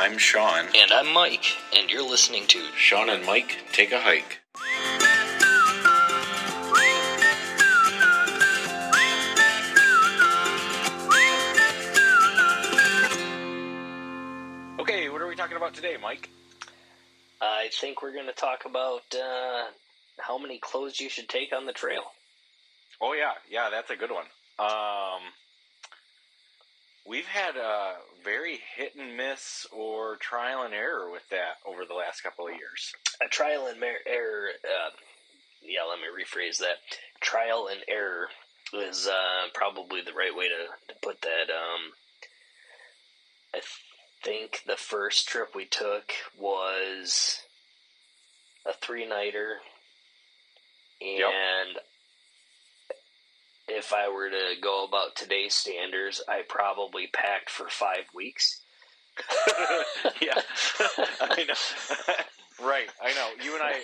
I'm Sean. And I'm Mike. And you're listening to Sean and Mike Take a Hike. Okay, what are we talking about today, Mike? I think we're going to talk about how many clothes you should take on the trail. Oh, yeah, that's a good one. We've had a very hit and miss or trial and error with that over the last couple of years. A trial and error, let me rephrase that. Trial and error is probably the right way to put that. I think the first trip we took was a three-nighter, and yep. If I were to go about today's standards, I probably packed for 5 weeks. Yeah. I know. Right. I know. You and I,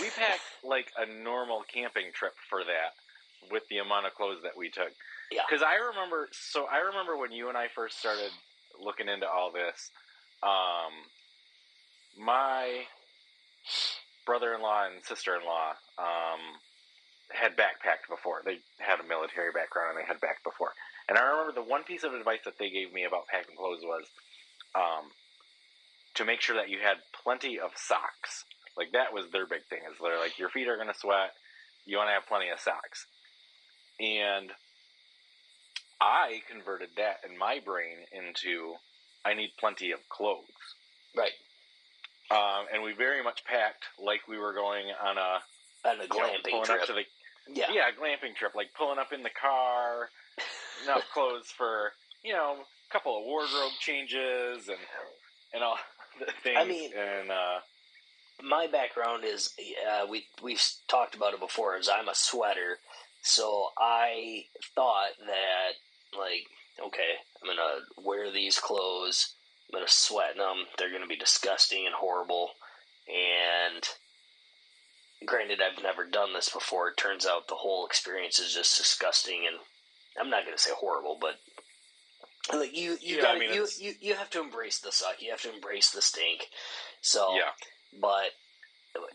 we packed like a normal camping trip for that with the amount of clothes that we took. Yeah. Because I remember when you and I first started looking into all this, my brother-in-law and sister-in-law, had backpacked before. They had a military background, and they had backpacked before. And I remember the one piece of advice that they gave me about packing clothes was to make sure that you had plenty of socks. Like, that was their big thing. Is they're like, your feet are going to sweat. You want to have plenty of socks. And I converted that in my brain into, I need plenty of clothes. Right. And we very much packed like we were going on a glamping trip. A glamping trip, like pulling up in the car, enough clothes for, a couple of wardrobe changes and all the things. I mean, and, my background is, we've talked about it before, is I'm a sweater, so I thought that, like, okay, I'm going to wear these clothes, I'm going to sweat in them, they're going to be disgusting and horrible, and... Granted, I've never done this before. It turns out the whole experience is just disgusting, and I'm not going to say horrible, but like you have to embrace the suck. You have to embrace the stink. So, yeah. But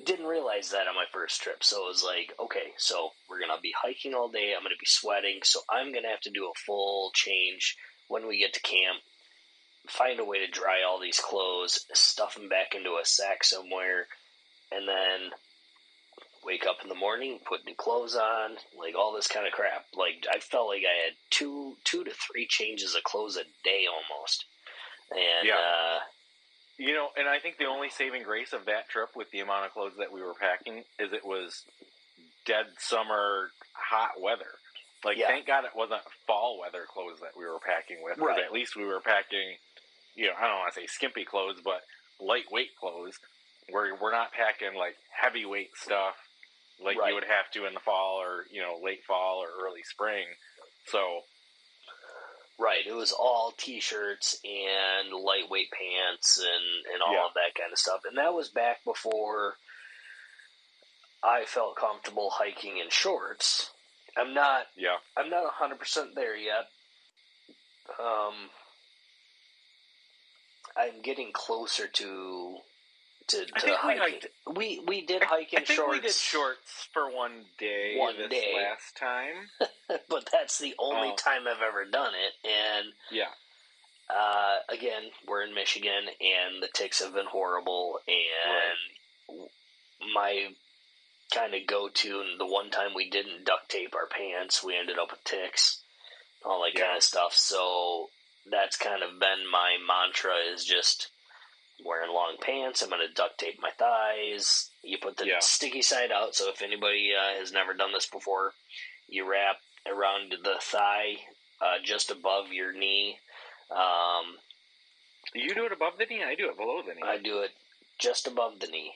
didn't realize that on my first trip. So it was like, okay, so we're going to be hiking all day. I'm going to be sweating, so I'm going to have to do a full change when we get to camp. Find a way to dry all these clothes, stuff them back into a sack somewhere, and then. Wake up in the morning, put new clothes on, like all this kind of crap. Like I felt like I had two to three changes of clothes a day almost. And and I think the only saving grace of that trip with the amount of clothes that we were packing is it was dead summer hot weather. Like Thank God it wasn't fall weather clothes that we were packing with. Right. At least we were packing, I don't want to say skimpy clothes, but lightweight clothes. We're not packing like heavyweight stuff. Like right. You would have to in the fall or, late fall or early spring. So. Right. It was all T-shirts and lightweight pants and all of that kind of stuff. And that was back before I felt comfortable hiking in shorts. I'm not 100% there yet. I'm getting closer to hiking. We did hike in shorts. I think we did shorts for one day last time. But that's the only time I've ever done it. And again, we're in Michigan, and the ticks have been horrible. And my kind of go-to, and the one time we didn't duct tape our pants, we ended up with ticks, all that kind of stuff. So that's kind of been my mantra is just... wearing long pants, I'm going to duct tape my thighs. You put the sticky side out, so if anybody has never done this before, you wrap around the thigh just above your knee. You do it above the knee? I do it below the knee. I do it just above the knee.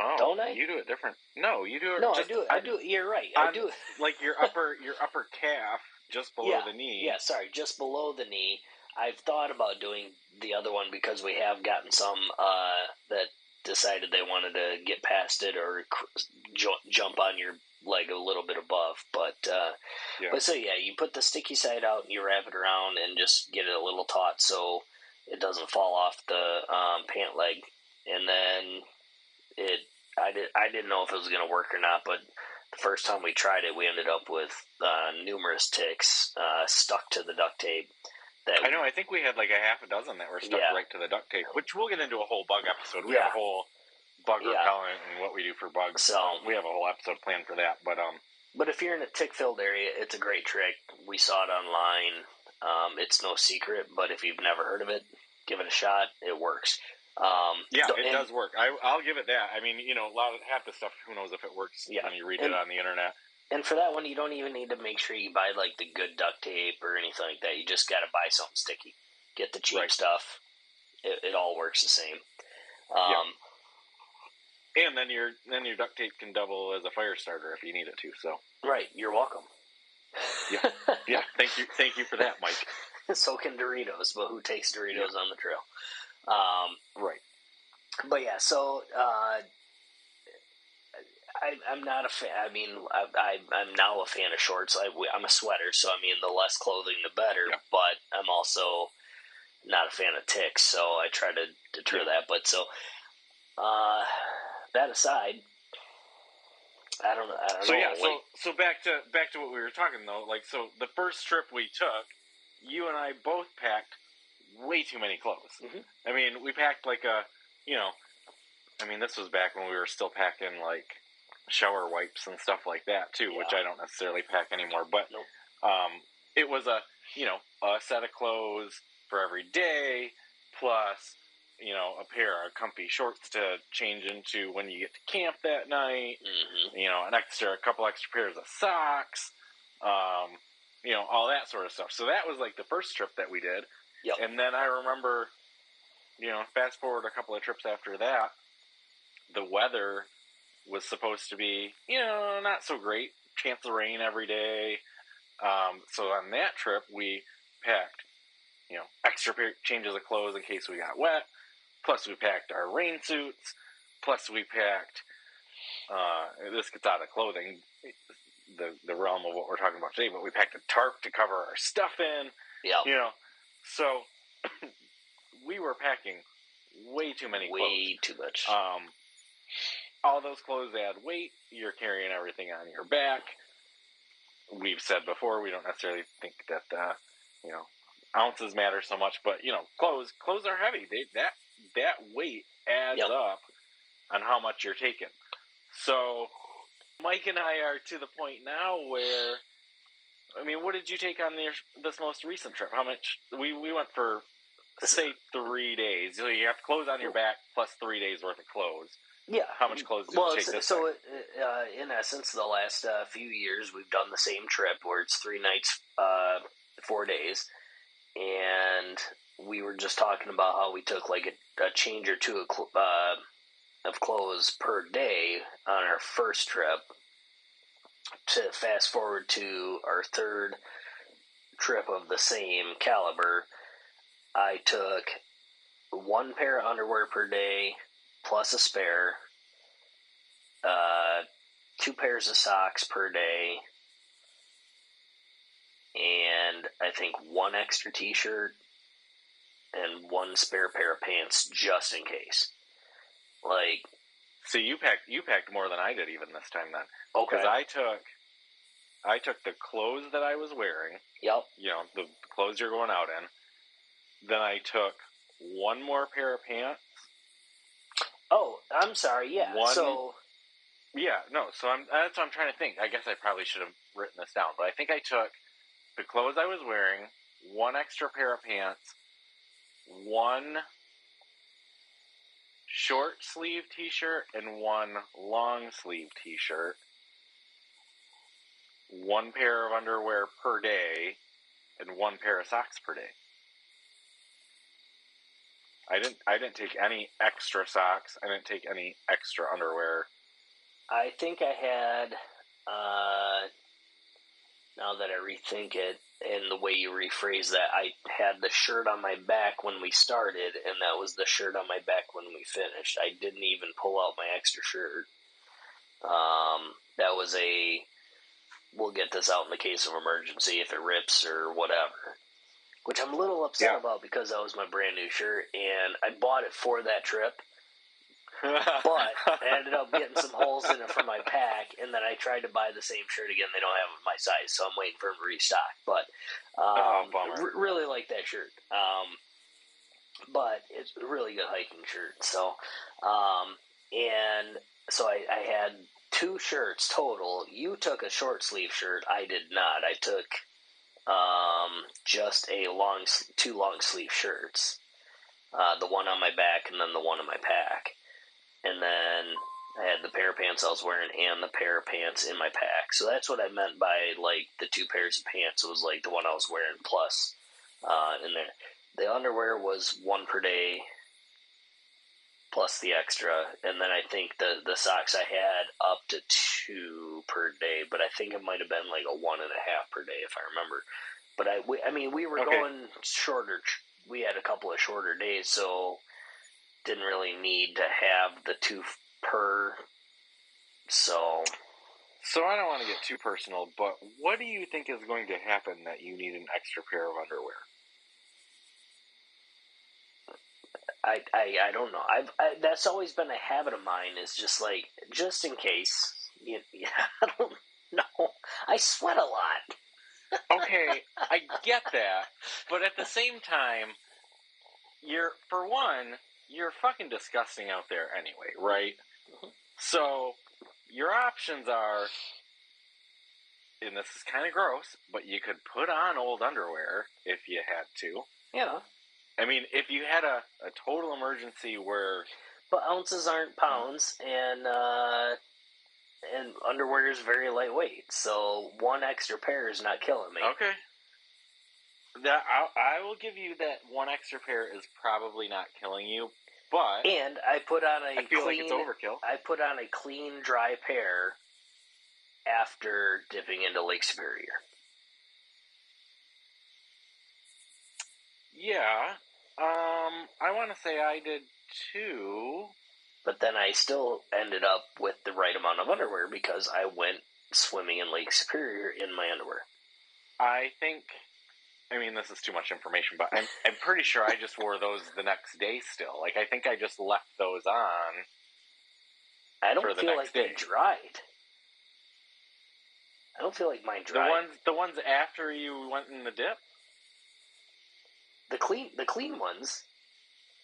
Oh, don't I? You do it different. No, you do it. No, just, I do it. You're right. I do it like your upper calf just below the knee. Yeah, sorry, just below the knee. I've thought about doing the other one because we have gotten some that decided they wanted to get past it or jump on your like a little bit above, but so yeah, you put the sticky side out and you wrap it around and just get it a little taut so it doesn't fall off the pant leg. And then I didn't know if it was going to work or not, but the first time we tried it, we ended up with numerous ticks stuck to the duct tape. I know. I think we had like a half a dozen that were stuck right to the duct tape, which we'll get into a whole bug episode. We have a whole bug repellent and what we do for bugs. So we have a whole episode planned for that. But if you're in a tick-filled area, it's a great trick. We saw it online. It's no secret, but if you've never heard of it, give it a shot. It works. It does work. I'll give it that. I mean, you know, half the stuff, who knows if it works when you read it on the internet. And for that one, you don't even need to make sure you buy, like, the good duct tape or anything like that. You just got to buy something sticky. Get the cheap stuff. It all works the same. And then your duct tape can double as a fire starter if you need it to. So right, you're welcome. Yeah. Thank you for that, Mike. So can Doritos, but who takes Doritos on the trail? Right. But yeah, so I'm not a fan. I mean, I'm now a fan of shorts. I'm a sweater, so I mean, the less clothing, the better. Yeah. But I'm also not a fan of ticks, so I try to deter that. But so that aside, I don't know. So yeah, so back to what we were talking though. Like, so the first trip we took, you and I both packed way too many clothes. Mm-hmm. I mean, we packed like a, you know, I mean, this was back when we were still packing like shower wipes and stuff like that too, which I don't necessarily pack anymore. But it was a, you know, a set of clothes for every day, plus, you know, a pair of comfy shorts to change into when you get to camp that night. Mm-hmm. You know, a couple extra pairs of socks, you know, all that sort of stuff. So that was like the first trip that we did. Yep. And then I remember, you know, fast forward a couple of trips after that, the weather was supposed to be, you know, not so great. Chance of rain every day. So on that trip, we packed, you know, extra changes of clothes in case we got wet. Plus we packed our rain suits. Plus we packed, this gets out of clothing, the realm of what we're talking about today, but we packed a tarp to cover our stuff in. Yeah. You know, so we were packing way too many clothes. Way too much. All those clothes add weight. You're carrying everything on your back. We've said before, we don't necessarily think that, you know, ounces matter so much, but, you know, clothes are heavy. That weight adds up on how much you're taking. So Mike and I are to the point now where, I mean, what did you take on this most recent trip? How much? We went for, say, 3 days. So you have clothes on your back plus 3 days worth of clothes. Yeah. How much clothes did you take this time? In essence, the last few years, we've done the same trip where it's 3 nights, 4 days. And we were just talking about how we took like a change or two of clothes per day on our first trip. To fast forward to our third trip of the same caliber, I took 1 pair of underwear per day plus a spare, 2 pairs of socks per day, and I think 1 extra t-shirt and 1 spare pair of pants just in case. Like, so you packed more than I did even this time then. Okay. Because I took the clothes that I was wearing. Yep. You know, the clothes you're going out in. Then I took 1 more pair of pants. Oh, I'm sorry. Yeah. That's what I'm trying to think. I guess I probably should have written this down, but I think I took the clothes I was wearing, 1 extra pair of pants, 1 short sleeve t-shirt, and 1 long sleeve t-shirt, 1 pair of underwear per day, and 1 pair of socks per day. I didn't take any extra socks. I didn't take any extra underwear. I think I had, now that I rethink it and the way you rephrase that, I had the shirt on my back when we started, and that was the shirt on my back when we finished. I didn't even pull out my extra shirt. That was a, we'll get this out in the case of emergency if it rips or whatever, which I'm a little upset about because that was my brand new shirt and I bought it for that trip, but I ended up getting some holes in it for my pack, and then I tried to buy the same shirt again. They don't have it in my size, so I'm waiting for them to restock, but really like that shirt. But it's a really good hiking shirt. So, and so I had two shirts total. You took a short sleeve shirt. I did not. I took just two long sleeve shirts. The one on my back and then the one in my pack. And then I had the pair of pants I was wearing and the pair of pants in my pack. So that's what I meant by, like, the two pairs of pants. It was, like, the one I was wearing plus in there. The underwear was one per day plus the extra, and then I think the socks I had up to two per day, but I think it might have been like a 1.5 per day if I remember. But we were going shorter. We had a couple of shorter days, so didn't really need to have the two per. So I don't want to get too personal, but what do you think is going to happen that you need an extra pair of underwear? I don't know. That's always been a habit of mine, is just like, just in case. I don't know. I sweat a lot. Okay, I get that. But at the same time, you're fucking disgusting out there anyway, right? So, your options are, and this is kind of gross, but you could put on old underwear if you had to. Yeah. I mean, if you had a total emergency where... But ounces aren't pounds, and underwear is very lightweight, so one extra pair is not killing me. Okay. I will give you that one extra pair is probably not killing you, but... And I put on a clean, dry pair after dipping into Lake Superior. Yeah, I want to say I did too. But then I still ended up with the right amount of underwear because I went swimming in Lake Superior in my underwear. This is too much information, but I'm pretty sure I just wore those the next day still. Like, I think I just left those on. I don't feel like they dried. I don't feel like mine dried. The ones after you went in the dip? The clean ones,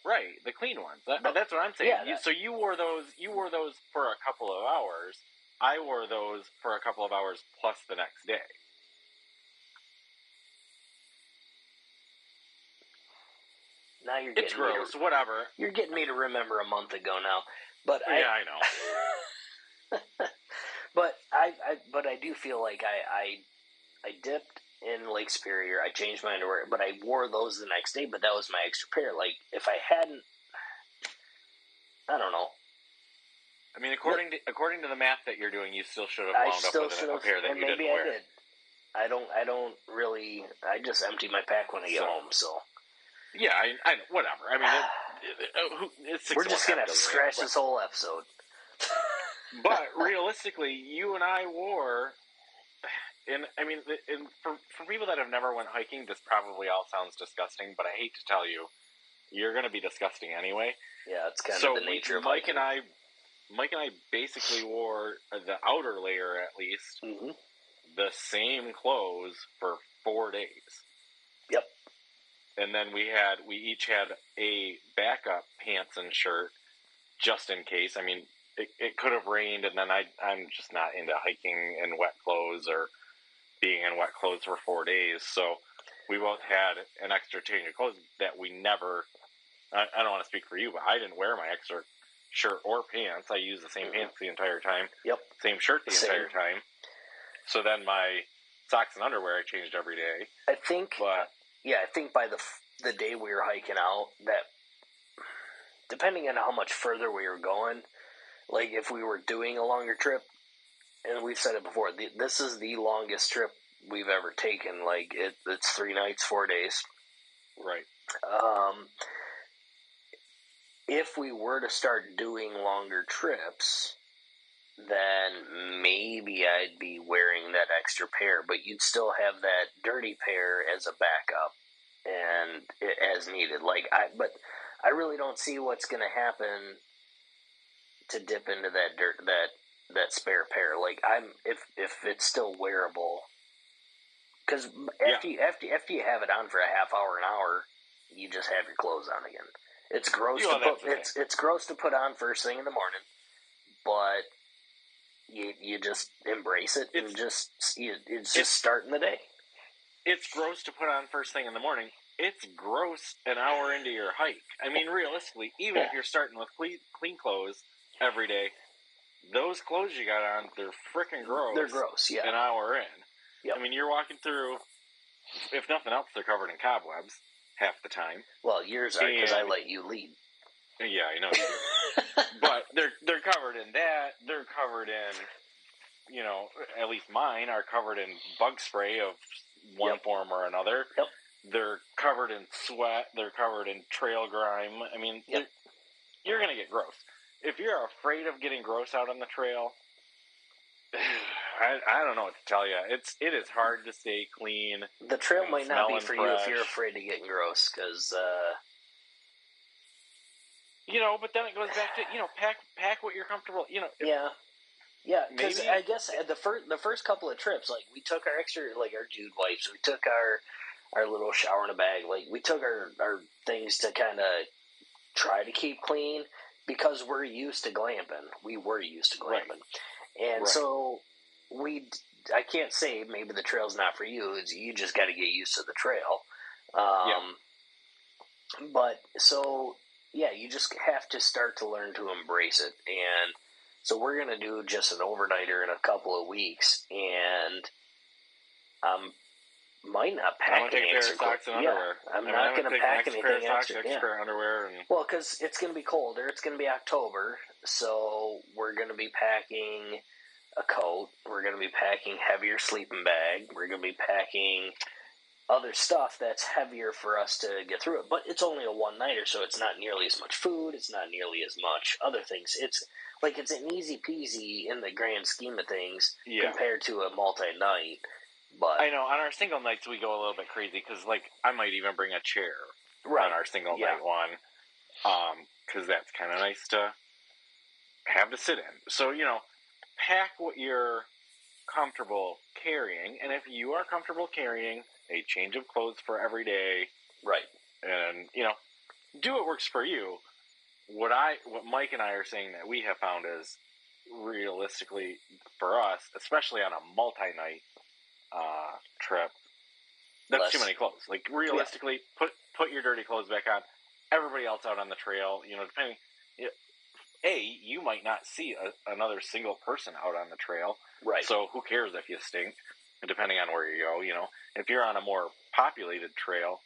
right? The clean ones. That's what I'm saying. Yeah, so you wore those. You wore those for a couple of hours. I wore those for a couple of hours plus the next day. Now you're getting... It's gross. Whatever. You're getting me to remember a month ago now, but I know. But I do feel like I dipped in Lake Superior, I changed my underwear, but I wore those the next day, but that was my extra pair. Like, if I hadn't, I don't know. I mean, according to the math that you're doing, you still should have wound up with a pair that you didn't wear. Maybe I did. I don't really, I just empty my pack when I get home, so. Yeah, I whatever. I mean, we're just going to scratch this whole episode. But, realistically, you and I wore... And I mean, for people that have never went hiking, this probably all sounds disgusting, but I hate to tell you, you're going to be disgusting anyway. Yeah, it's kind of the nature of hiking. Mike and I basically wore the outer layer, at least, the same clothes for 4 days. Yep. And then we each had a backup pants and shirt, just in case. I mean, it could have rained, and then I'm just not into hiking in wet clothes or being in wet clothes for 4 days, so we both had an extra change of clothes that we never... I don't want to speak for you, but I didn't wear my extra shirt or pants. I used the same pants the entire time. Yep. Same shirt the entire time. So then my socks and underwear I changed every day. I think by the day we were hiking out, that depending on how much further we were going, like if we were doing a longer trip, and we've said it before, this is the longest trip we've ever taken. Like, it's 3 nights, 4 days. Right. If we were to start doing longer trips, then maybe I'd be wearing that extra pair. But you'd still have that dirty pair as a backup and as needed. But I really don't see what's going to happen to dip into that dirt, that spare pair. If it's still wearable, because after you have it on for a half hour, an hour, you just have your clothes on again. It's gross it's gross to put on first thing in the morning, but you just embrace it and just starting the day. It's gross to put on first thing in the morning. It's gross an hour into your hike. I mean, realistically, even if you're starting with clean clothes every day, those clothes you got on, they're freaking gross. They're gross, yeah. An hour in. Yep. I mean, you're walking through, if nothing else, they're covered in cobwebs half the time. Well, yours are, because I let you lead. Yeah, I know you do. But they're covered in that. They're covered in, at least mine are covered in bug spray of one form or another. Yep. They're covered in sweat. They're covered in trail grime. I mean, you're going to get gross. If you're afraid of getting gross out on the trail, I don't know what to tell you. It is hard to stay clean. The trail might not be for you if you're afraid of getting gross, because But then it goes back to pack what you're comfortable. Because I guess the first couple of trips, we took our extra our Dude wipes, we took our little shower in a bag, we took our things to kind of try to keep clean. Because we're used to glamping. We were used to glamping. Right. And so I can't say maybe the trail's not for you. You just got to get used to the trail. But so, you just have to start to learn to embrace it. And so we're going to do just an overnighter in a couple of weeks. And might not pack an extra pair of socks and underwear. Yeah, I'm not going to pack anything extra. Extra underwear and... Well, because it's going to be colder. It's going to be October, so we're going to be packing a coat. We're going to be packing heavier sleeping bag. We're going to be packing other stuff that's heavier for us to get through it. But it's only a one-nighter, so it's not nearly as much food. It's not nearly as much other things. It's an easy-peasy in the grand scheme of things compared to a multi-night. But I know, on our single nights, we go a little bit crazy, because, I might even bring a chair on our single night one, because that's kind of nice to have to sit in. So, pack what you're comfortable carrying, and if you are comfortable carrying a change of clothes for every day, and, do what works for you. What Mike and I are saying that we have found is, realistically, for us, especially on a multi-night, trip, that's too many clothes. Realistically, put your dirty clothes back on. Everybody else out on the trail, depending, you might not see another single person out on the trail. Right. So who cares if you stink, depending on where you go, If you're on a more populated trail,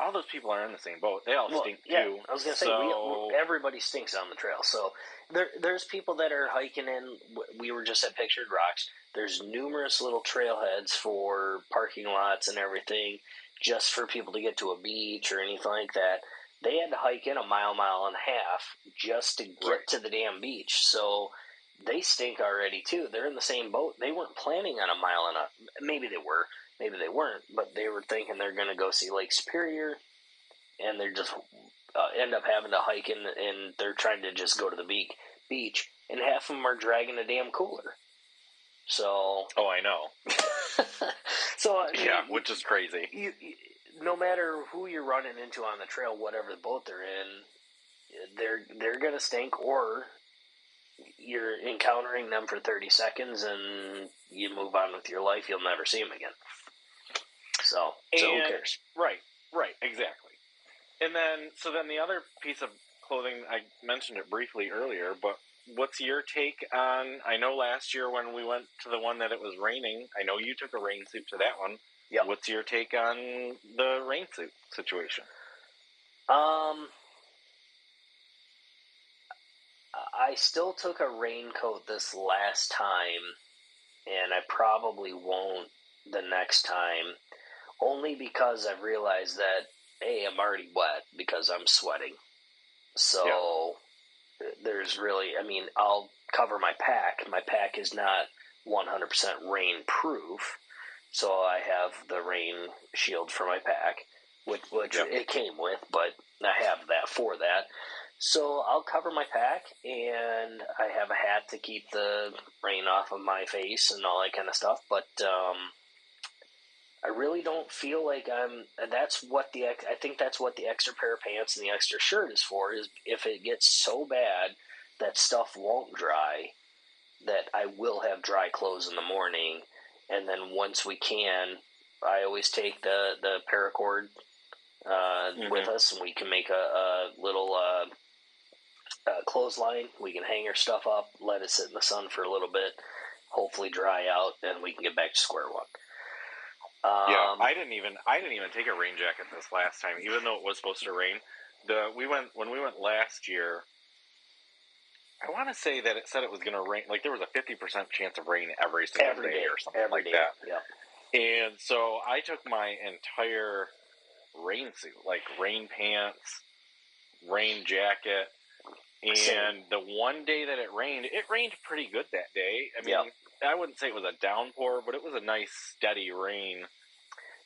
all those people are in the same boat. They all stink too. I was going to say, everybody stinks on the trail. So there's people that are hiking in. We were just at Pictured Rocks. There's numerous little trailheads for parking lots and everything, just for people to get to a beach or anything like that. They had to hike in a mile and a half just to get to the damn beach. So they stink already too. They're in the same boat. They weren't planning on a mile and a. Maybe they were. Maybe they weren't, but they were thinking they're going to go see Lake Superior, and they're just end up having to hike in, and they're trying to just go to the beach, and half of them are dragging a damn cooler. So. Oh, I know. So which is crazy. You, no matter who you're running into on the trail, whatever the boat they're in, they're going to stink, or you're encountering them for 30 seconds, and you move on with your life. You'll never see them again. So who cares? Right, exactly. And then, the other piece of clothing, I mentioned it briefly earlier, but what's your take on, I know last year when we went to the one that it was raining, I know you took a rain suit to that one. Yep. What's your take on the rain suit situation? I still took a raincoat this last time, and I probably won't the next time. Only because I've realized that, I'm already wet because I'm sweating. So there's really, I'll cover my pack. My pack is not 100% rain proof, so I have the rain shield for my pack, which yep. it came with, but I have that for that. So I'll cover my pack, and I have a hat to keep the rain off of my face and all that kind of stuff. But I really don't feel like I'm – I think that's what the extra pair of pants and the extra shirt is for, is if it gets so bad that stuff won't dry, that I will have dry clothes in the morning. And then once we can, I always take the paracord with us, and we can make a little – clothesline. We can hang our stuff up, let it sit in the sun for a little bit, hopefully dry out, and we can get back to square one. Yeah, I didn't even take a rain jacket this last time, even though it was supposed to rain. When we went last year, I want to say that it said it was going to rain. Like there was a 50% chance of rain every single day or something like day. That. Yeah. And so I took my entire rain suit, like rain pants, rain jacket. And the one day that it rained pretty good that day. I mean, I wouldn't say it was a downpour, but it was a nice, steady rain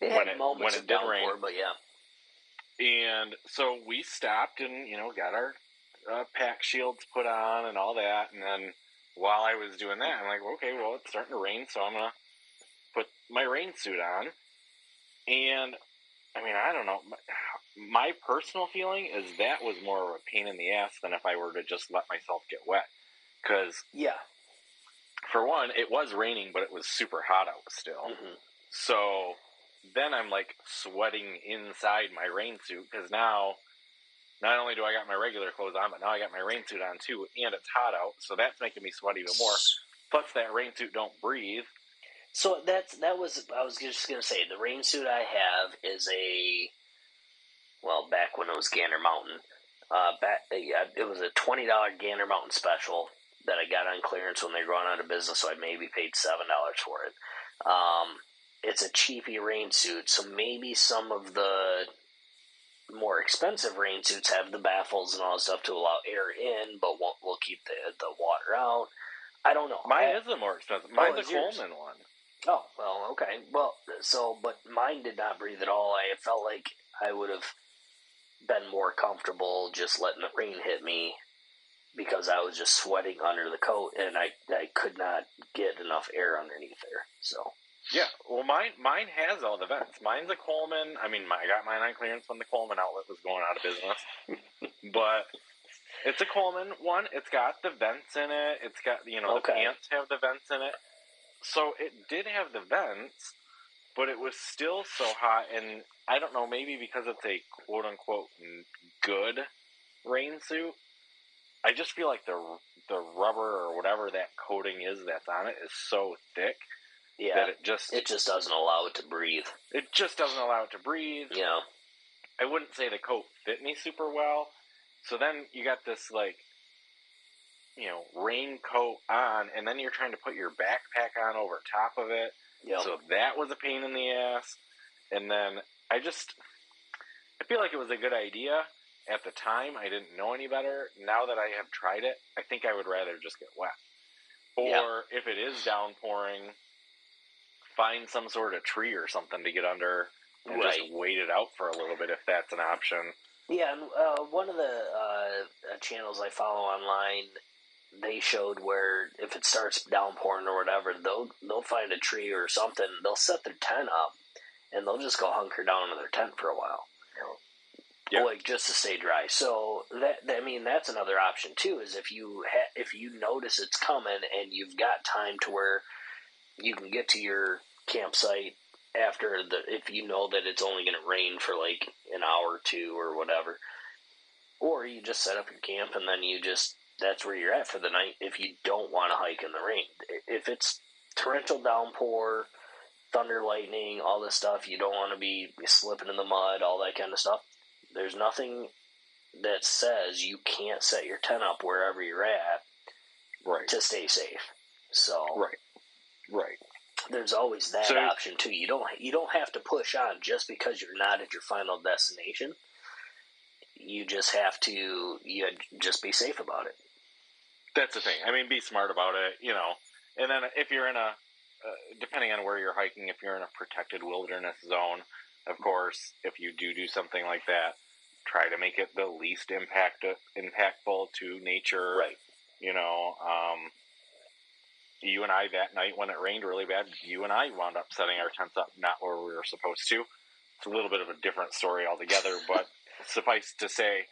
when it did rain. But yeah. And so we stopped and, got our pack shields put on and all that. And then while I was doing that, I'm like, okay, well, it's starting to rain, so I'm going to put my rain suit on. And, I mean, I don't know. My personal feeling is that was more of a pain in the ass than if I were to just let myself get wet. Because, for one, it was raining, but it was super hot out still. Mm-hmm. So then I'm, sweating inside my rain suit, because now not only do I got my regular clothes on, but now I got my rain suit on, too, and it's hot out, so that's making me sweat even more. Plus, that rain suit don't breathe. So I was just going to say, the rain suit I have is a... Well, back when it was Gander Mountain, it was a $20 Gander Mountain special that I got on clearance when they were going out of business, so I maybe paid $7 for it. It's a cheapy rain suit, so maybe some of the more expensive rain suits have the baffles and all that stuff to allow air in, but will keep the water out. I don't know. Mine is the more expensive. Mine's the Coleman one. Oh, well, okay. Well, but mine did not breathe at all. I felt like I would have been more comfortable just letting the rain hit me because I was just sweating under the coat and I could not get enough air underneath there. So yeah, well mine has all the vents. Mine's a Coleman. I mean, I got mine on clearance when the Coleman outlet was going out of business, but it's a Coleman one. It's got the vents in it. It's got the pants have the vents in it. So it did have the vents, but it was still so hot, and I don't know, maybe because it's a quote-unquote good rain suit, I just feel like the rubber or whatever that coating is that's on it is so thick that it just doesn't allow it to breathe. It just doesn't allow it to breathe. Yeah. I wouldn't say the coat fit me super well. So then you got this, raincoat on, and then you're trying to put your backpack on over top of it. Yep. So that was a pain in the ass. And then I feel like it was a good idea at the time. I didn't know any better. Now that I have tried it, I think I would rather just get wet. Or if it is downpouring, find some sort of tree or something to get under and just wait it out for a little bit if that's an option. Yeah, and one of the channels I follow online, they showed where if it starts downpouring or whatever, they'll find a tree or something. They'll set their tent up. And they'll just go hunker down in their tent for a while, just to stay dry. So that's another option too. Is if you notice it's coming and you've got time to where you can get to your campsite after if you know that it's only going to rain for an hour or two or whatever, or you just set up your camp and then that's where you're at for the night. If you don't want to hike in the rain, if it's torrential downpour, thunder, lightning, all this stuff, you don't want to be slipping in the mud, all that kind of stuff. There's nothing that says you can't set your tent up wherever you're at to stay safe. So right. There's always that option too. You don't have to push on just because you're not at your final destination. You just have to just be safe about it. That's the thing. I mean, be smart about it, you know. And then if you're in a, depending on where you're hiking, if you're in a protected wilderness zone, of course, if you do something like that, try to make it the least impactful to nature. Right. You know, you and I that night when it rained really bad, you and I wound up setting our tents up not where we were supposed to. It's a little bit of a different story altogether, but suffice to say,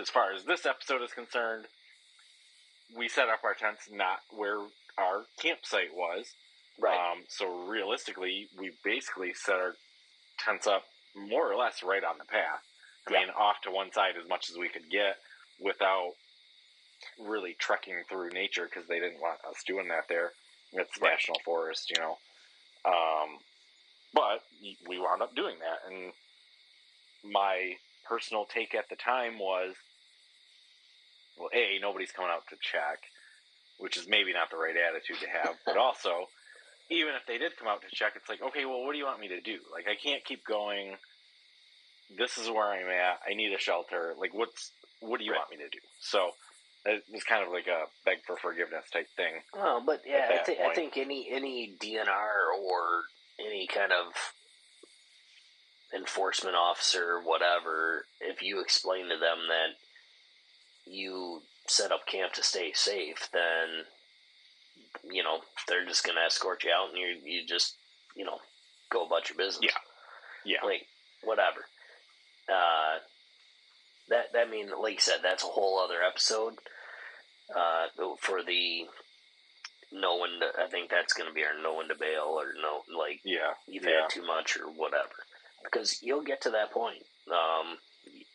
as far as this episode is concerned, we set up our tents not where our campsite was. Right. So realistically, we basically set our tents up more or less right on the path. I mean, off to one side as much as we could get without really trekking through nature because they didn't want us doing that there. It's National Forest, you know. But we wound up doing that. And my personal take at the time was, well, A, nobody's coming out to check, which is maybe not the right attitude to have. But also, even if they did come out to check, it's like, okay, well, what do you want me to do? Like, I can't keep going. This is where I'm at. I need a shelter. Like, what do you want me to do? So it was kind of like a beg for forgiveness type thing. Oh, but yeah, I think any DNR or any kind of enforcement officer, whatever, if you explain to them that you set up camp to stay safe, then, you know, they're just going to escort you out and you just, you know, go about your business. Yeah. Like, whatever. I mean, like you said, that's a whole other episode for the no one to, I think that's going to be our no one to bail or no, like, you've had too much or whatever. Because you'll get to that point.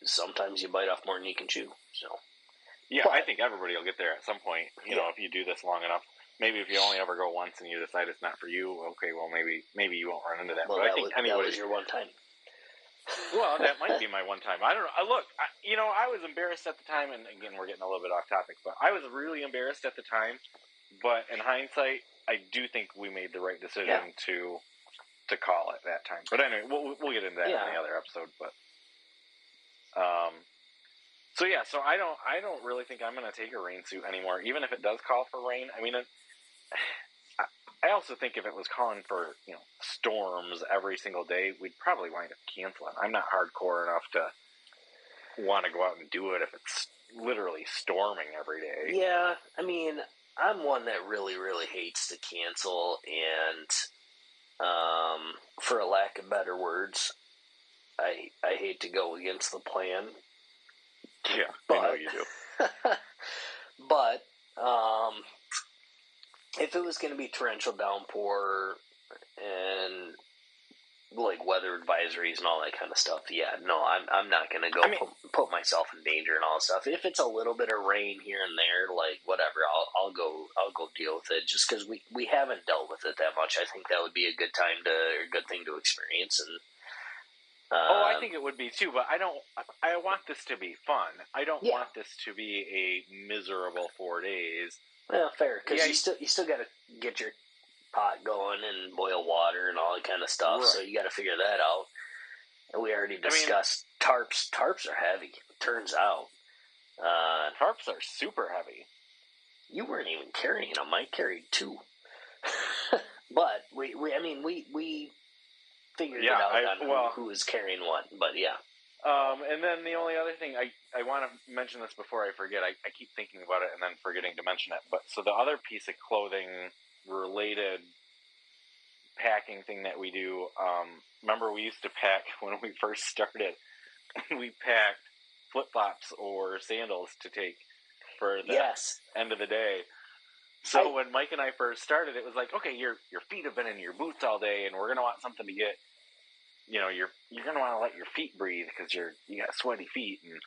Sometimes you bite off more than you can chew, so. Yeah, but I think everybody will get there at some point, you know, if you do this long enough. Maybe if you only ever go once and you decide it's not for you, okay, well, maybe you won't run into that. Well, but that was your one time. Well, that might be my one time. I don't know. I was embarrassed at the time, and again, we're getting a little bit off topic, but I was really embarrassed at the time. But in hindsight, I do think we made the right decision to call it that time. But anyway, we'll get into that in the other episode. But so I don't really think I'm going to take a rain suit anymore, even if it does call for rain. I mean, I also think if it was calling for, you know, storms every single day, we'd probably wind up canceling. I'm not hardcore enough to want to go out and do it if it's literally storming every day. Yeah, I mean, I'm one that really, really hates to cancel, and for a lack of better words, I hate to go against the plan. Yeah, but, I know you do. But if it was going to be torrential downpour and like weather advisories and all that kind of stuff, I'm not going to go put myself in danger and all that stuff. If it's a little bit of rain here and there, like whatever, I'll go deal with it. Just because we haven't dealt with it that much, I think that would be a good time or good thing to experience. And I think it would be too, but I want this to be fun. I don't want this to be a miserable 4 days. Well, fair, because you still got to get your pot going and boil water and all that kind of stuff, right. So you got to figure that out. And we already discussed tarps. Tarps are heavy, it turns out. Tarps are super heavy. You weren't even carrying them. I carried two. But, we figured it out who was carrying what, but yeah. And then the only other thing, I want to mention this before I forget. I keep thinking about it and then forgetting to mention it. But so the other piece of clothing-related packing thing that we do, remember we used to pack, when we first started, we packed flip-flops or sandals to take for the end of the day. So when Mike and I first started, it was like, okay, your feet have been in your boots all day, and we're going to want something to get. You know, you're going to want to let your feet breathe because you got sweaty feet, and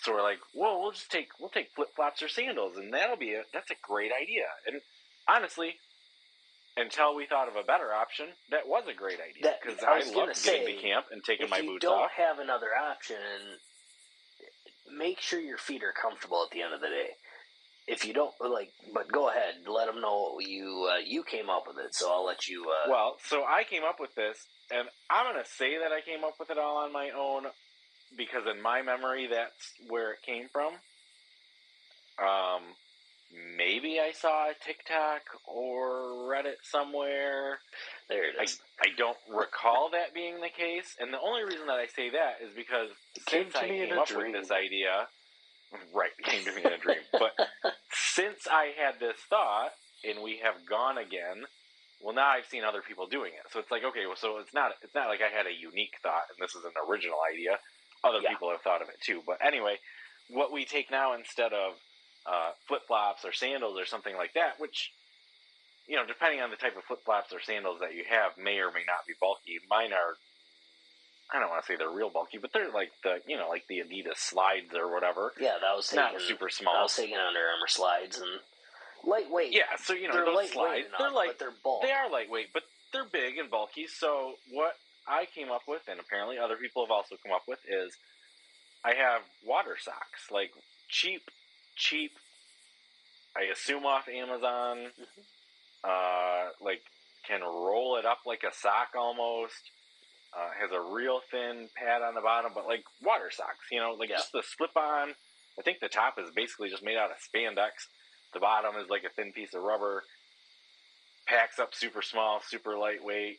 so we're like, well, we'll take flip flops or sandals, and that's a great idea. And honestly, until we thought of a better option, that was a great idea because I love getting to camp and taking my boots off. If you don't have another option, make sure your feet are comfortable at the end of the day. If you don't, but go ahead, let them know you came up with it, so I'll let you... Well, so I came up with this, and I'm going to say that I came up with it all on my own, because in my memory, that's where it came from. Maybe I saw a TikTok or Reddit somewhere. There it is. I don't recall that being the case. And the only reason that I say that is because since I came up with this idea... Right, it came to me in a dream. But since I had this thought, and we have gone again, well, now I've seen other people doing it. So it's like, okay, well, so it's not like I had a unique thought, and this is an original idea. Other people have thought of it, too. But anyway, what we take now instead of flip-flops or sandals or something like that, which, you know, depending on the type of flip-flops or sandals that you have, may or may not be bulky. Mine are... I don't want to say they're real bulky, but they're like the Adidas slides or whatever. Yeah, that was thinking, not super small. I was thinking Under Armour slides and lightweight. Yeah, so you know they're those slides. Enough, they're like they are lightweight, but they're big and bulky. So what I came up with, and apparently other people have also come up with, is I have water socks, like cheap. I assume off Amazon, like can roll it up like a sock almost. Has a real thin pad on the bottom, but like water socks, you know, like just the slip-on. I think the top is basically just made out of spandex. The bottom is like a thin piece of rubber. Packs up super small, super lightweight.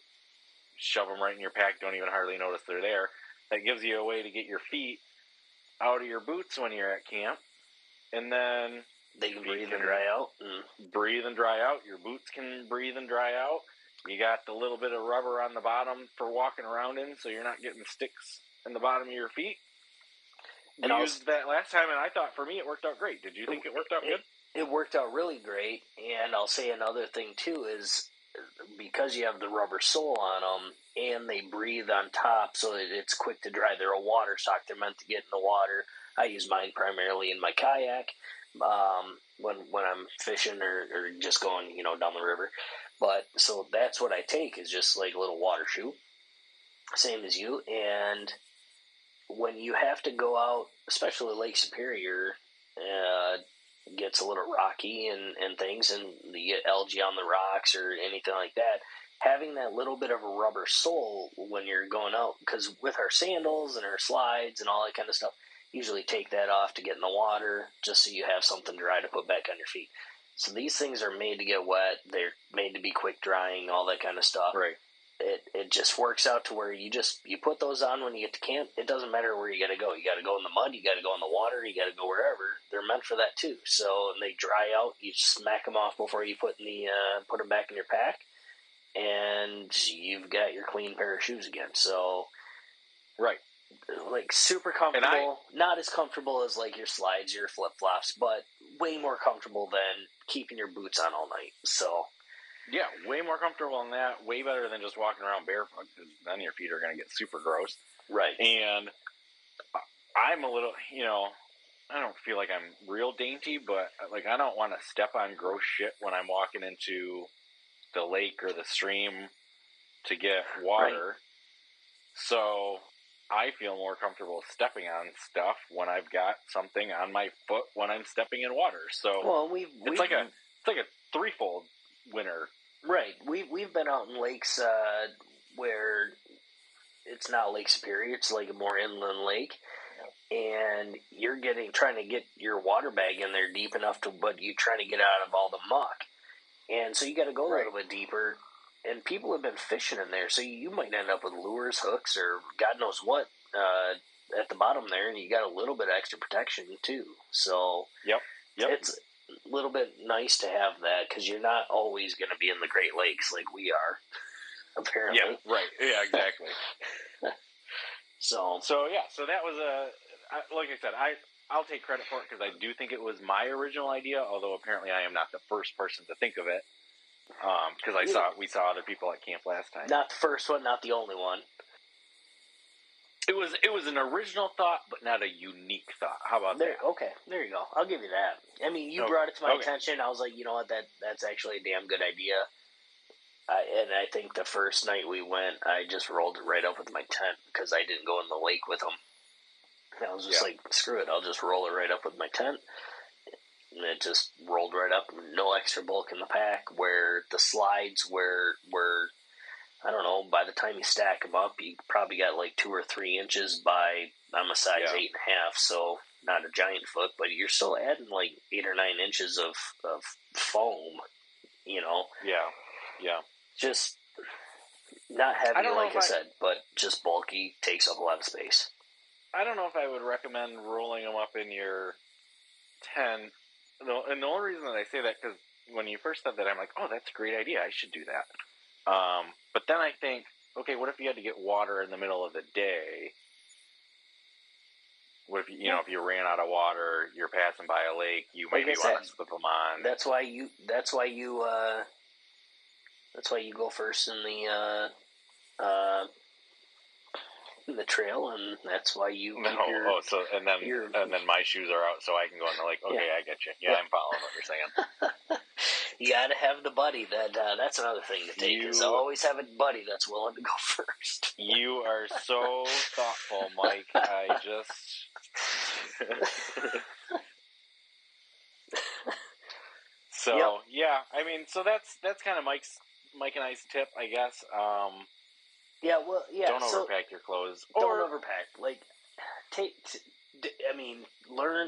Shove them right in your pack. Don't even hardly notice they're there. That gives you a way to get your feet out of your boots when you're at camp. And then... They can breathe and dry out. Breathe and dry out. Your boots can breathe and dry out. You got the little bit of rubber on the bottom for walking around in, so you're not getting sticks in the bottom of your feet. And I used that last time, and I thought, for me, it worked out great. Did you think it worked out good? It worked out really great, and I'll say another thing, too, is because you have the rubber sole on them, and they breathe on top, so that it's quick to dry. They're a water sock. They're meant to get in the water. I use mine primarily in my kayak when I'm fishing or just going, you know, down the river. But so that's what I take is just like a little water shoe, same as you. And when you have to go out, especially Lake Superior, gets a little rocky and things, and you get algae on the rocks or anything like that, having that little bit of a rubber sole when you're going out, because with our sandals and our slides and all that kind of stuff, usually take that off to get in the water just so you have something dry to put back on your feet. So these things are made to get wet. They're made to be quick drying, all that kind of stuff. Right. It just works out to where you put those on when you get to camp. It doesn't matter where you got to go. You got to go in the mud. You got to go in the water. You got to go wherever. They're meant for that too. So and they dry out. You smack them off before you put them back in your pack, and you've got your clean pair of shoes again. So right. Like super comfortable, not as comfortable as like your slides, your flip flops, but way more comfortable than keeping your boots on all night. So, yeah, way more comfortable than that. Way better than just walking around barefoot because then your feet are going to get super gross. Right. And I'm a little, you know, I don't feel like I'm real dainty, but like I don't want to step on gross shit when I'm walking into the lake or the stream to get water. Right. So. I feel more comfortable stepping on stuff when I've got something on my foot when I'm stepping in water. So well, it's like a threefold winner. Right. We've been out in lakes where it's not Lake Superior. It's like a more inland lake, and you're trying to get your water bag in there deep enough to, but you're trying to get out of all the muck, and so you got to go a little bit deeper. And people have been fishing in there, so you might end up with lures, hooks, or God knows what at the bottom there, and you got a little bit of extra protection, too. So yep. It's a little bit nice to have that, because you're not always going to be in the Great Lakes like we are, apparently. Yeah, right. Yeah, exactly. So that was like I said, I'll take credit for it, because I do think it was my original idea, although apparently I am not the first person to think of it. Because we saw other people at camp last time. Not the first one, not the only one. It was an original thought, but not a unique thought. How about that? Okay, there you go. I'll give you that. I mean, you brought it to my attention. I was like, you know what, that's actually a damn good idea. And I think the first night we went, I just rolled it right up with my tent because I didn't go in the lake with them. And I was just like, screw it, I'll just roll it right up with my tent. And it just rolled right up, no extra bulk in the pack, where the slides were I don't know, by the time you stack them up, you probably got like 2 or 3 inches by, I'm a size 8.5, so not a giant foot, but you're still adding like 8 or 9 inches of foam, you know? Yeah, yeah. Just not heavy, like I said, but just bulky, takes up a lot of space. I don't know if I would recommend rolling them up in your tent. And the only reason that I say that, because when you first said that, I'm like, oh, that's a great idea. I should do that. But then I think, okay, what if you had to get water in the middle of the day? What if you know, if you ran out of water, you're passing by a lake, you maybe want to slip them on. That's why you go first in the trail, and that's why you and then my shoes are out, so I can go in the lake. Okay, yeah. I get you. Yeah, I'm following what you're saying. You gotta have the buddy. That's another thing to take. Is always have a buddy that's willing to go first. You are so thoughtful, Mike. I just so yep. Yeah. I mean, so that's kind of Mike and I's tip, I guess. Don't overpack your clothes. Don't overpack. Like, learn.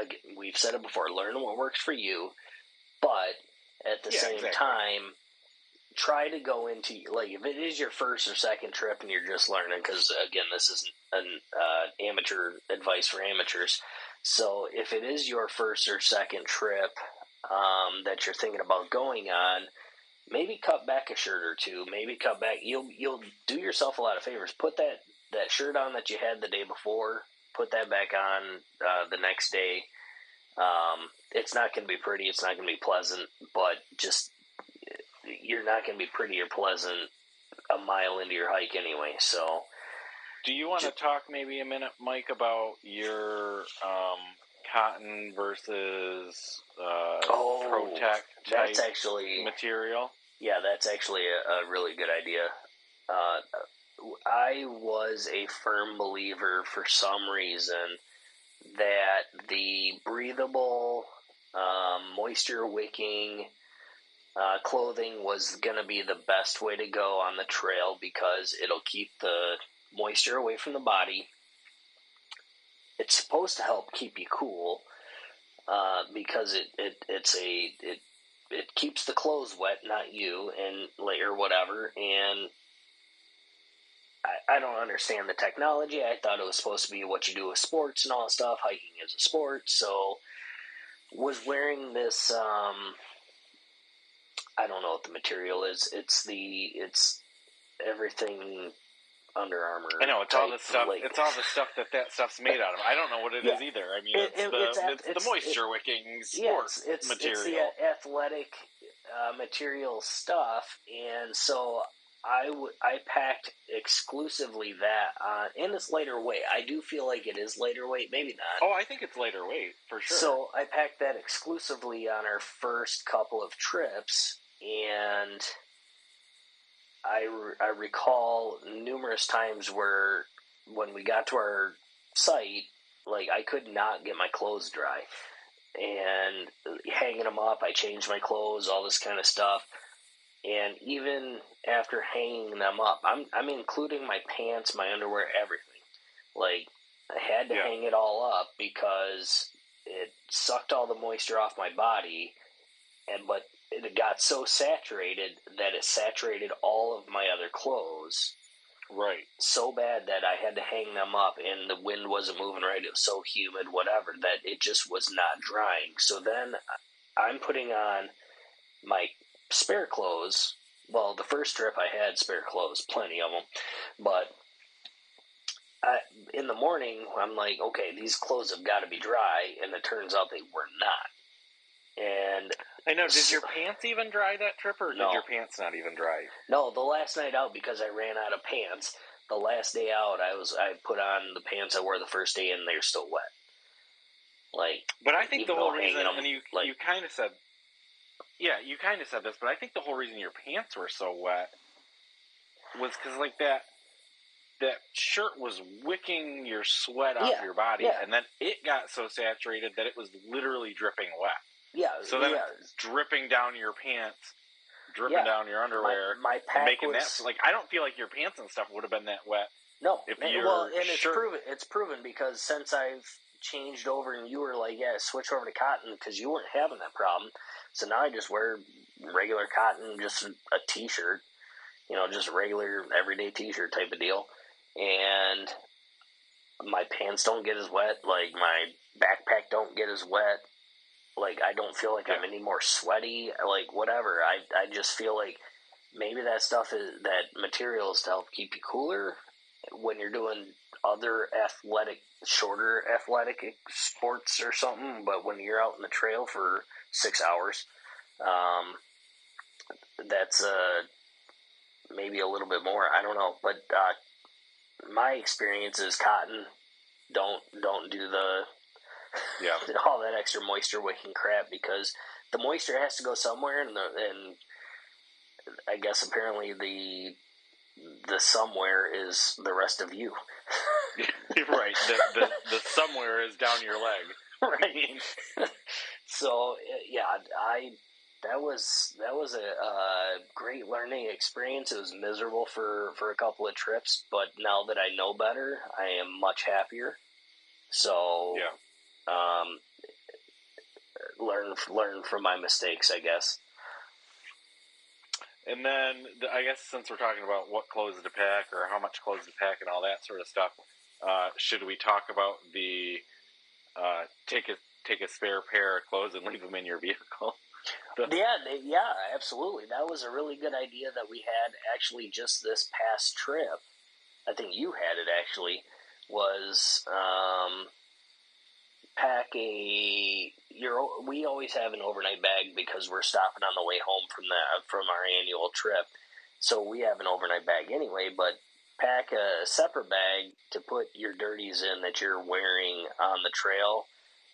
Again, we've said it before. Learn what works for you, but at the same time, try to go into, like, if it is your first or second trip and you're just learning, because, again, this isn't an amateur advice for amateurs. So if it is your first or second trip that you're thinking about going on, maybe cut back a shirt or two. Maybe cut back. You'll do yourself a lot of favors. Put that shirt on that you had the day before. Put that back on the next day. It's not going to be pretty. It's not going to be pleasant. But just you're not going to be pretty or pleasant a mile into your hike anyway. So, do you want to talk maybe a minute, Mike, about your cotton versus Protect type material? Yeah, that's actually a really good idea. I was a firm believer for some reason that the breathable, moisture-wicking clothing was going to be the best way to go on the trail because it'll keep the moisture away from the body. It's supposed to help keep you cool because it keeps the clothes wet, not you, and or whatever, and I don't understand the technology. I thought it was supposed to be what you do with sports and all that stuff. Hiking is a sport, so was wearing this. I don't know what the material is. It's everything Under Armour. I know it's all the stuff. Like, it's all the stuff that stuff's made out of. I don't know what it is either. I mean, it's the moisture wicking sports material. It's the athletic material stuff, and so. I packed exclusively that on, and it's lighter weight. I do feel like it is lighter weight, maybe not. Oh, I think it's lighter weight, for sure. So I packed that exclusively on our first couple of trips, and I recall numerous times where when we got to our site, like I could not get my clothes dry. And hanging them up, I changed my clothes, all this kind of stuff. And even after hanging them up, I'm including my pants, my underwear, everything. Like, I had to hang it all up because it sucked all the moisture off my body, but it got so saturated that it saturated all of my other clothes. Right. So bad that I had to hang them up, and the wind wasn't moving right. It was so humid, whatever, that it just was not drying. So then I'm putting on my spare clothes. Well, the first trip I had spare clothes, plenty of them, but in the morning I'm like, okay, these clothes have got to be dry, and it turns out they were not. And I know, did your pants even dry that trip, or did your pants not even dry? No, the last night out, because I ran out of pants, the last day out I put on the pants I wore the first day, and they're still wet. Like, but I think the whole reason, and you kind of said. Yeah, you kind of said this, but I think the whole reason your pants were so wet was because, like, that shirt was wicking your sweat off your body, and then it got so saturated that it was literally dripping wet. Yeah. So then it's dripping down your pants, dripping down your underwear. My pack making was... that, like, I don't feel like your pants and stuff would have been that wet. No. It's proven because since I've changed over and you were like, yeah, switch over to cotton because you weren't having that problem. So now I just wear regular cotton, just a t-shirt, you know, just a regular everyday t-shirt type of deal. And my pants don't get as wet. Like, my backpack don't get as wet. Like, I don't feel like I'm any more sweaty. Like, whatever. I just feel like maybe that stuff is, that material is to help keep you cooler when you're doing other athletic, shorter athletic sports or something. But when you're out in the trail for 6 hours, that's maybe a little bit more. I don't know. But my experience is cotton. Don't do the... Yeah, all that extra moisture wicking crap, because the moisture has to go somewhere, and I guess apparently the somewhere is the rest of you. Right. The somewhere is down your leg. Right. So yeah, that was a great learning experience. It was miserable for a couple of trips, but now that I know better, I am much happier. So yeah. Learn from my mistakes, I guess. And then, I guess since we're talking about what clothes to pack or how much clothes to pack and all that sort of stuff, should we talk about the take a spare pair of clothes and leave them in your vehicle? Yeah, absolutely. That was a really good idea that we had actually just this past trip. I think you had it actually. Was we always have an overnight bag because we're stopping on the way home from our annual trip, so we have an overnight bag anyway. But pack a separate bag to put your dirties in that you're wearing on the trail,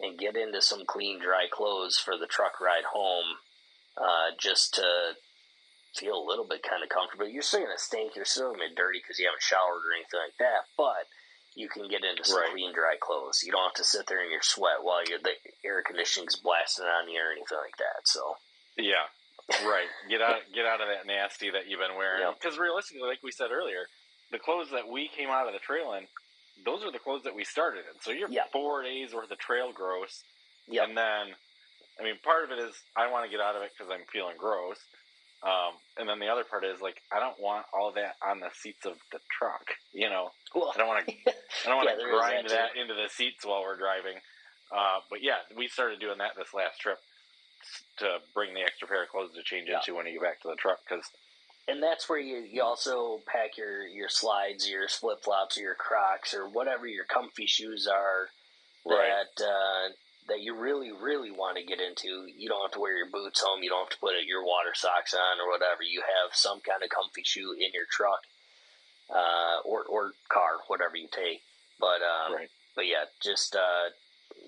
and get into some clean, dry clothes for the truck ride home, just to feel a little bit kind of comfortable. You're still gonna stink, you're still gonna be dirty because you haven't showered or anything like that, but you can get into some clean, dry clothes. You don't have to sit there in your sweat while the air conditioning's blasting on you or anything like that. So, yeah, right. Get out of that nasty that you've been wearing. Because realistically, like we said earlier, the clothes that we came out of the trail in, those are the clothes that we started in. So you're 4 days worth of trail gross. Yep. And then, I mean, part of it is I want to get out of it because I'm feeling gross. And then the other part is, like, I don't want all that on the seats of the truck, you know. Well, I don't want to grind that into the seats while we're driving. But yeah, we started doing that this last trip to bring the extra pair of clothes to change into when you get back to the truck. And that's where you also pack your slides, your flip-flops, your Crocs, or whatever your comfy shoes are that you really, really want to get into. You don't have to wear your boots home. You don't have to put your water socks on or whatever. You have some kind of comfy shoe in your truck or car, whatever you take. But, but yeah, just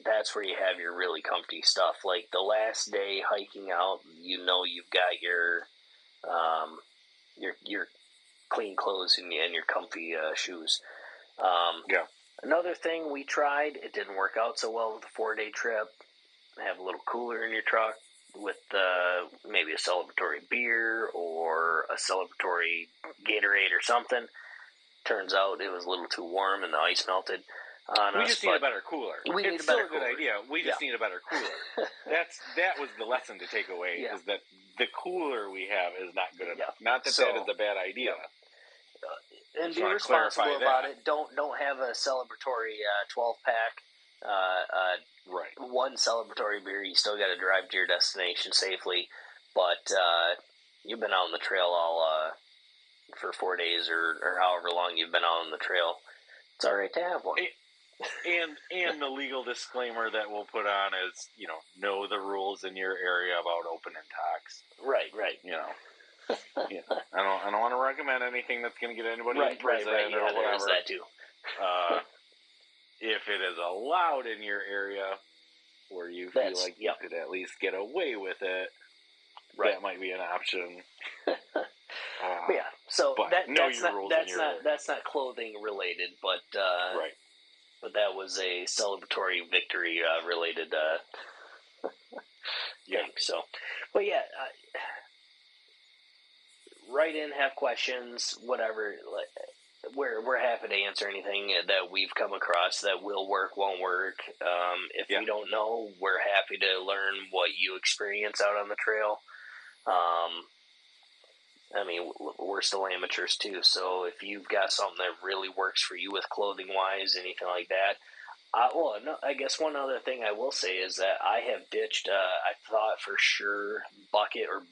that's where you have your really comfy stuff. Like the last day hiking out, you know you've got your clean clothes and your comfy shoes. Yeah. Another thing we tried, it didn't work out so well with a 4-day trip. Have a little cooler in your truck with maybe a celebratory beer or a celebratory Gatorade or something. Turns out it was a little too warm and the ice melted on us. We just need a better cooler. It's still a good idea. We just need a better cooler. That was the lesson to take away, is that the cooler we have is not good enough. Not that that is a bad idea. Yeah. And be responsible about it. Don't have a celebratory 12-pack. One celebratory beer. You still got to drive to your destination safely. But you've been out on the trail for 4 days or however long you've been out on the trail. It's all right to have one. And the legal disclaimer that we'll put on is, you know the rules in your area about open intox. Right. You know. Yeah. I don't want to recommend anything that's going to get anybody in prison or whatever. That too. If it is allowed in your area where you feel like you could at least get away with it, that might be an option. Yeah. So that's not clothing related, but but that was a celebratory victory related thing. So, but yeah. write in, have questions, whatever. We're happy to answer anything that we've come across that will work, won't work. If we don't know, we're happy to learn what you experience out on the trail. I mean, we're still amateurs too, so if you've got something that really works for you with clothing-wise, anything like that. I guess one other thing I will say is that I have ditched, I thought for sure, bucket or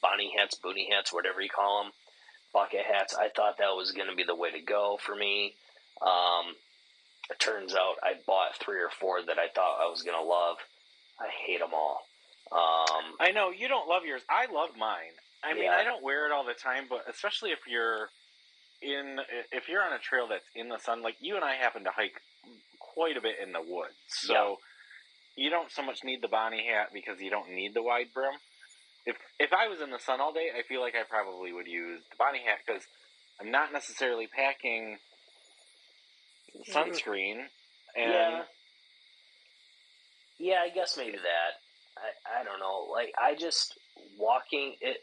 Bonnie hats, boonie hats, whatever you call them, bucket hats. I thought that was going to be the way to go for me. It turns out I bought 3 or 4 that I thought I was going to love. I hate them all. I know, you don't love yours. I love mine. I mean, I don't wear it all the time, but especially if you're on a trail that's in the sun, like you and I happen to hike quite a bit in the woods. So you don't so much need the Bonnie hat because you don't need the wide brim. If I was in the sun all day, I feel like I probably would use the Bonnie hat because I'm not necessarily packing sunscreen. And I guess maybe that. I don't know. Like, I just walking it.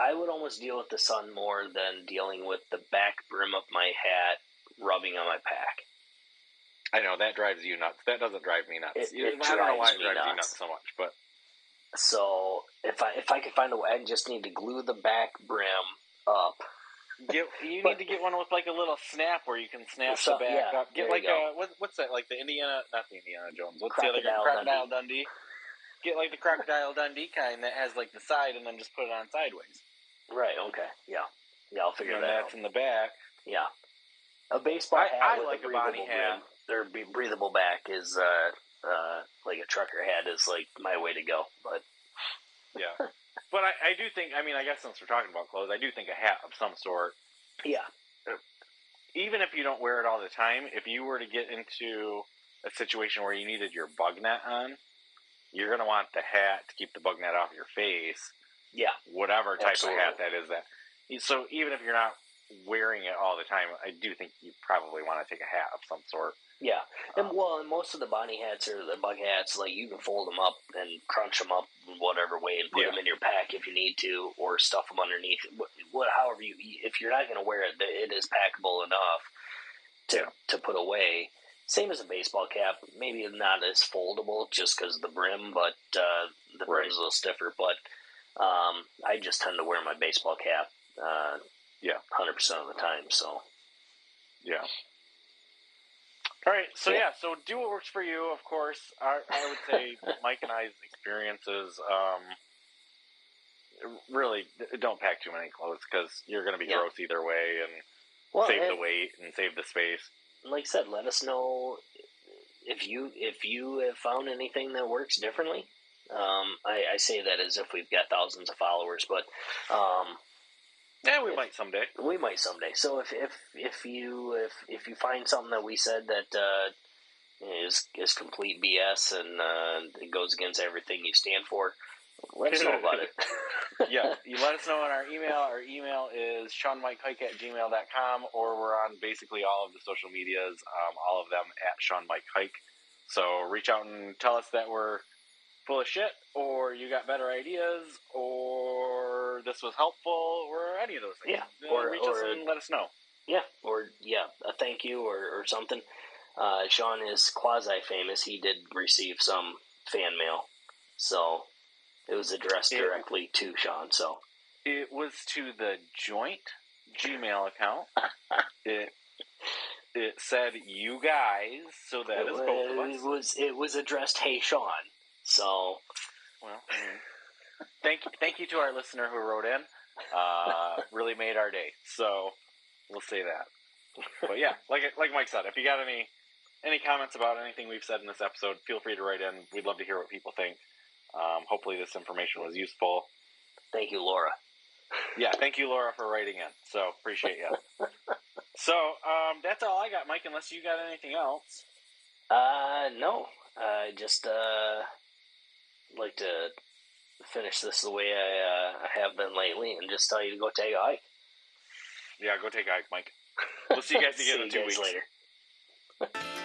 I would almost deal with the sun more than dealing with the back brim of my hat rubbing on my pack. I know, that drives you nuts. That doesn't drive me nuts. I don't know why it drives you nuts so much, but... So, if I could find a way, I just need to glue the back brim up. Need to get one with, like, a little snap where you can snap the back up. Get, like, what's that, like, the Indiana... Not the Indiana Jones. What's the other guy? Crocodile Dundee. Get, like, the Crocodile Dundee kind that has, like, the side and then just put it on sideways. Right, okay. Yeah. Yeah, I'll figure that out. That's in the back. Yeah. A baseball hat with a Bonnie hat. Their breathable back is, like a trucker hat is, like, my way to go, but... Yeah. But I do think, I mean, I guess since we're talking about clothes, I do think a hat of some sort... Yeah. Even if you don't wear it all the time, if you were to get into a situation where you needed your bug net on, you're going to want the hat to keep the bug net off your face. Yeah. Whatever type of hat that is. So even if you're not wearing it all the time, I do think you probably want to take a hat of some sort. Yeah, and most of the Bonnie hats or the bug hats, like, you can fold them up and crunch them up whatever way and put them in your pack if you need to, or stuff them underneath. However, if you're not going to wear it, it is packable enough to put away. Same as a baseball cap, maybe not as foldable just because of the brim, but the brim's a little stiffer. But I just tend to wear my baseball cap 100% of the time. So yeah. All right, so so do what works for you, of course. I would say Mike and I's experiences, really don't pack too many clothes because you're going to be gross either way and save the weight and save the space. Like I said, let us know if you have found anything that works differently. I say that as if we've got thousands of followers, but... might someday. We might someday. So if you find something that we said that is complete BS and it goes against everything you stand for, let us know about it. You let us know on our email. Our email is SeanMikeHike@gmail.com, or we're on basically all of the social medias, all of them at SeanMikeHike. So reach out and tell us that we're full of shit, or you got better ideas, or this was helpful, or any of those things. Yeah. Or reach us and let us know. Yeah. Or, a thank you or something. Sean is quasi-famous. He did receive some fan mail. So it was addressed directly to Sean. So it was to the joint Gmail account. It said, you guys, so that is both of us. It was addressed, hey, Sean. So, well, thank you to our listener who wrote in. Really made our day. So, we'll say that. But yeah, like Mike said, if you got any comments about anything we've said in this episode, feel free to write in. We'd love to hear what people think. Hopefully, this information was useful. Thank you, Laura. Yeah, thank you, Laura, for writing in. So, appreciate you. So, that's all I got, Mike. Unless you got anything else. No. Like to finish this the way I have been lately and just tell you to go take a hike. Yeah, go take a hike, Mike. We'll see you guys again in 2 weeks. Later.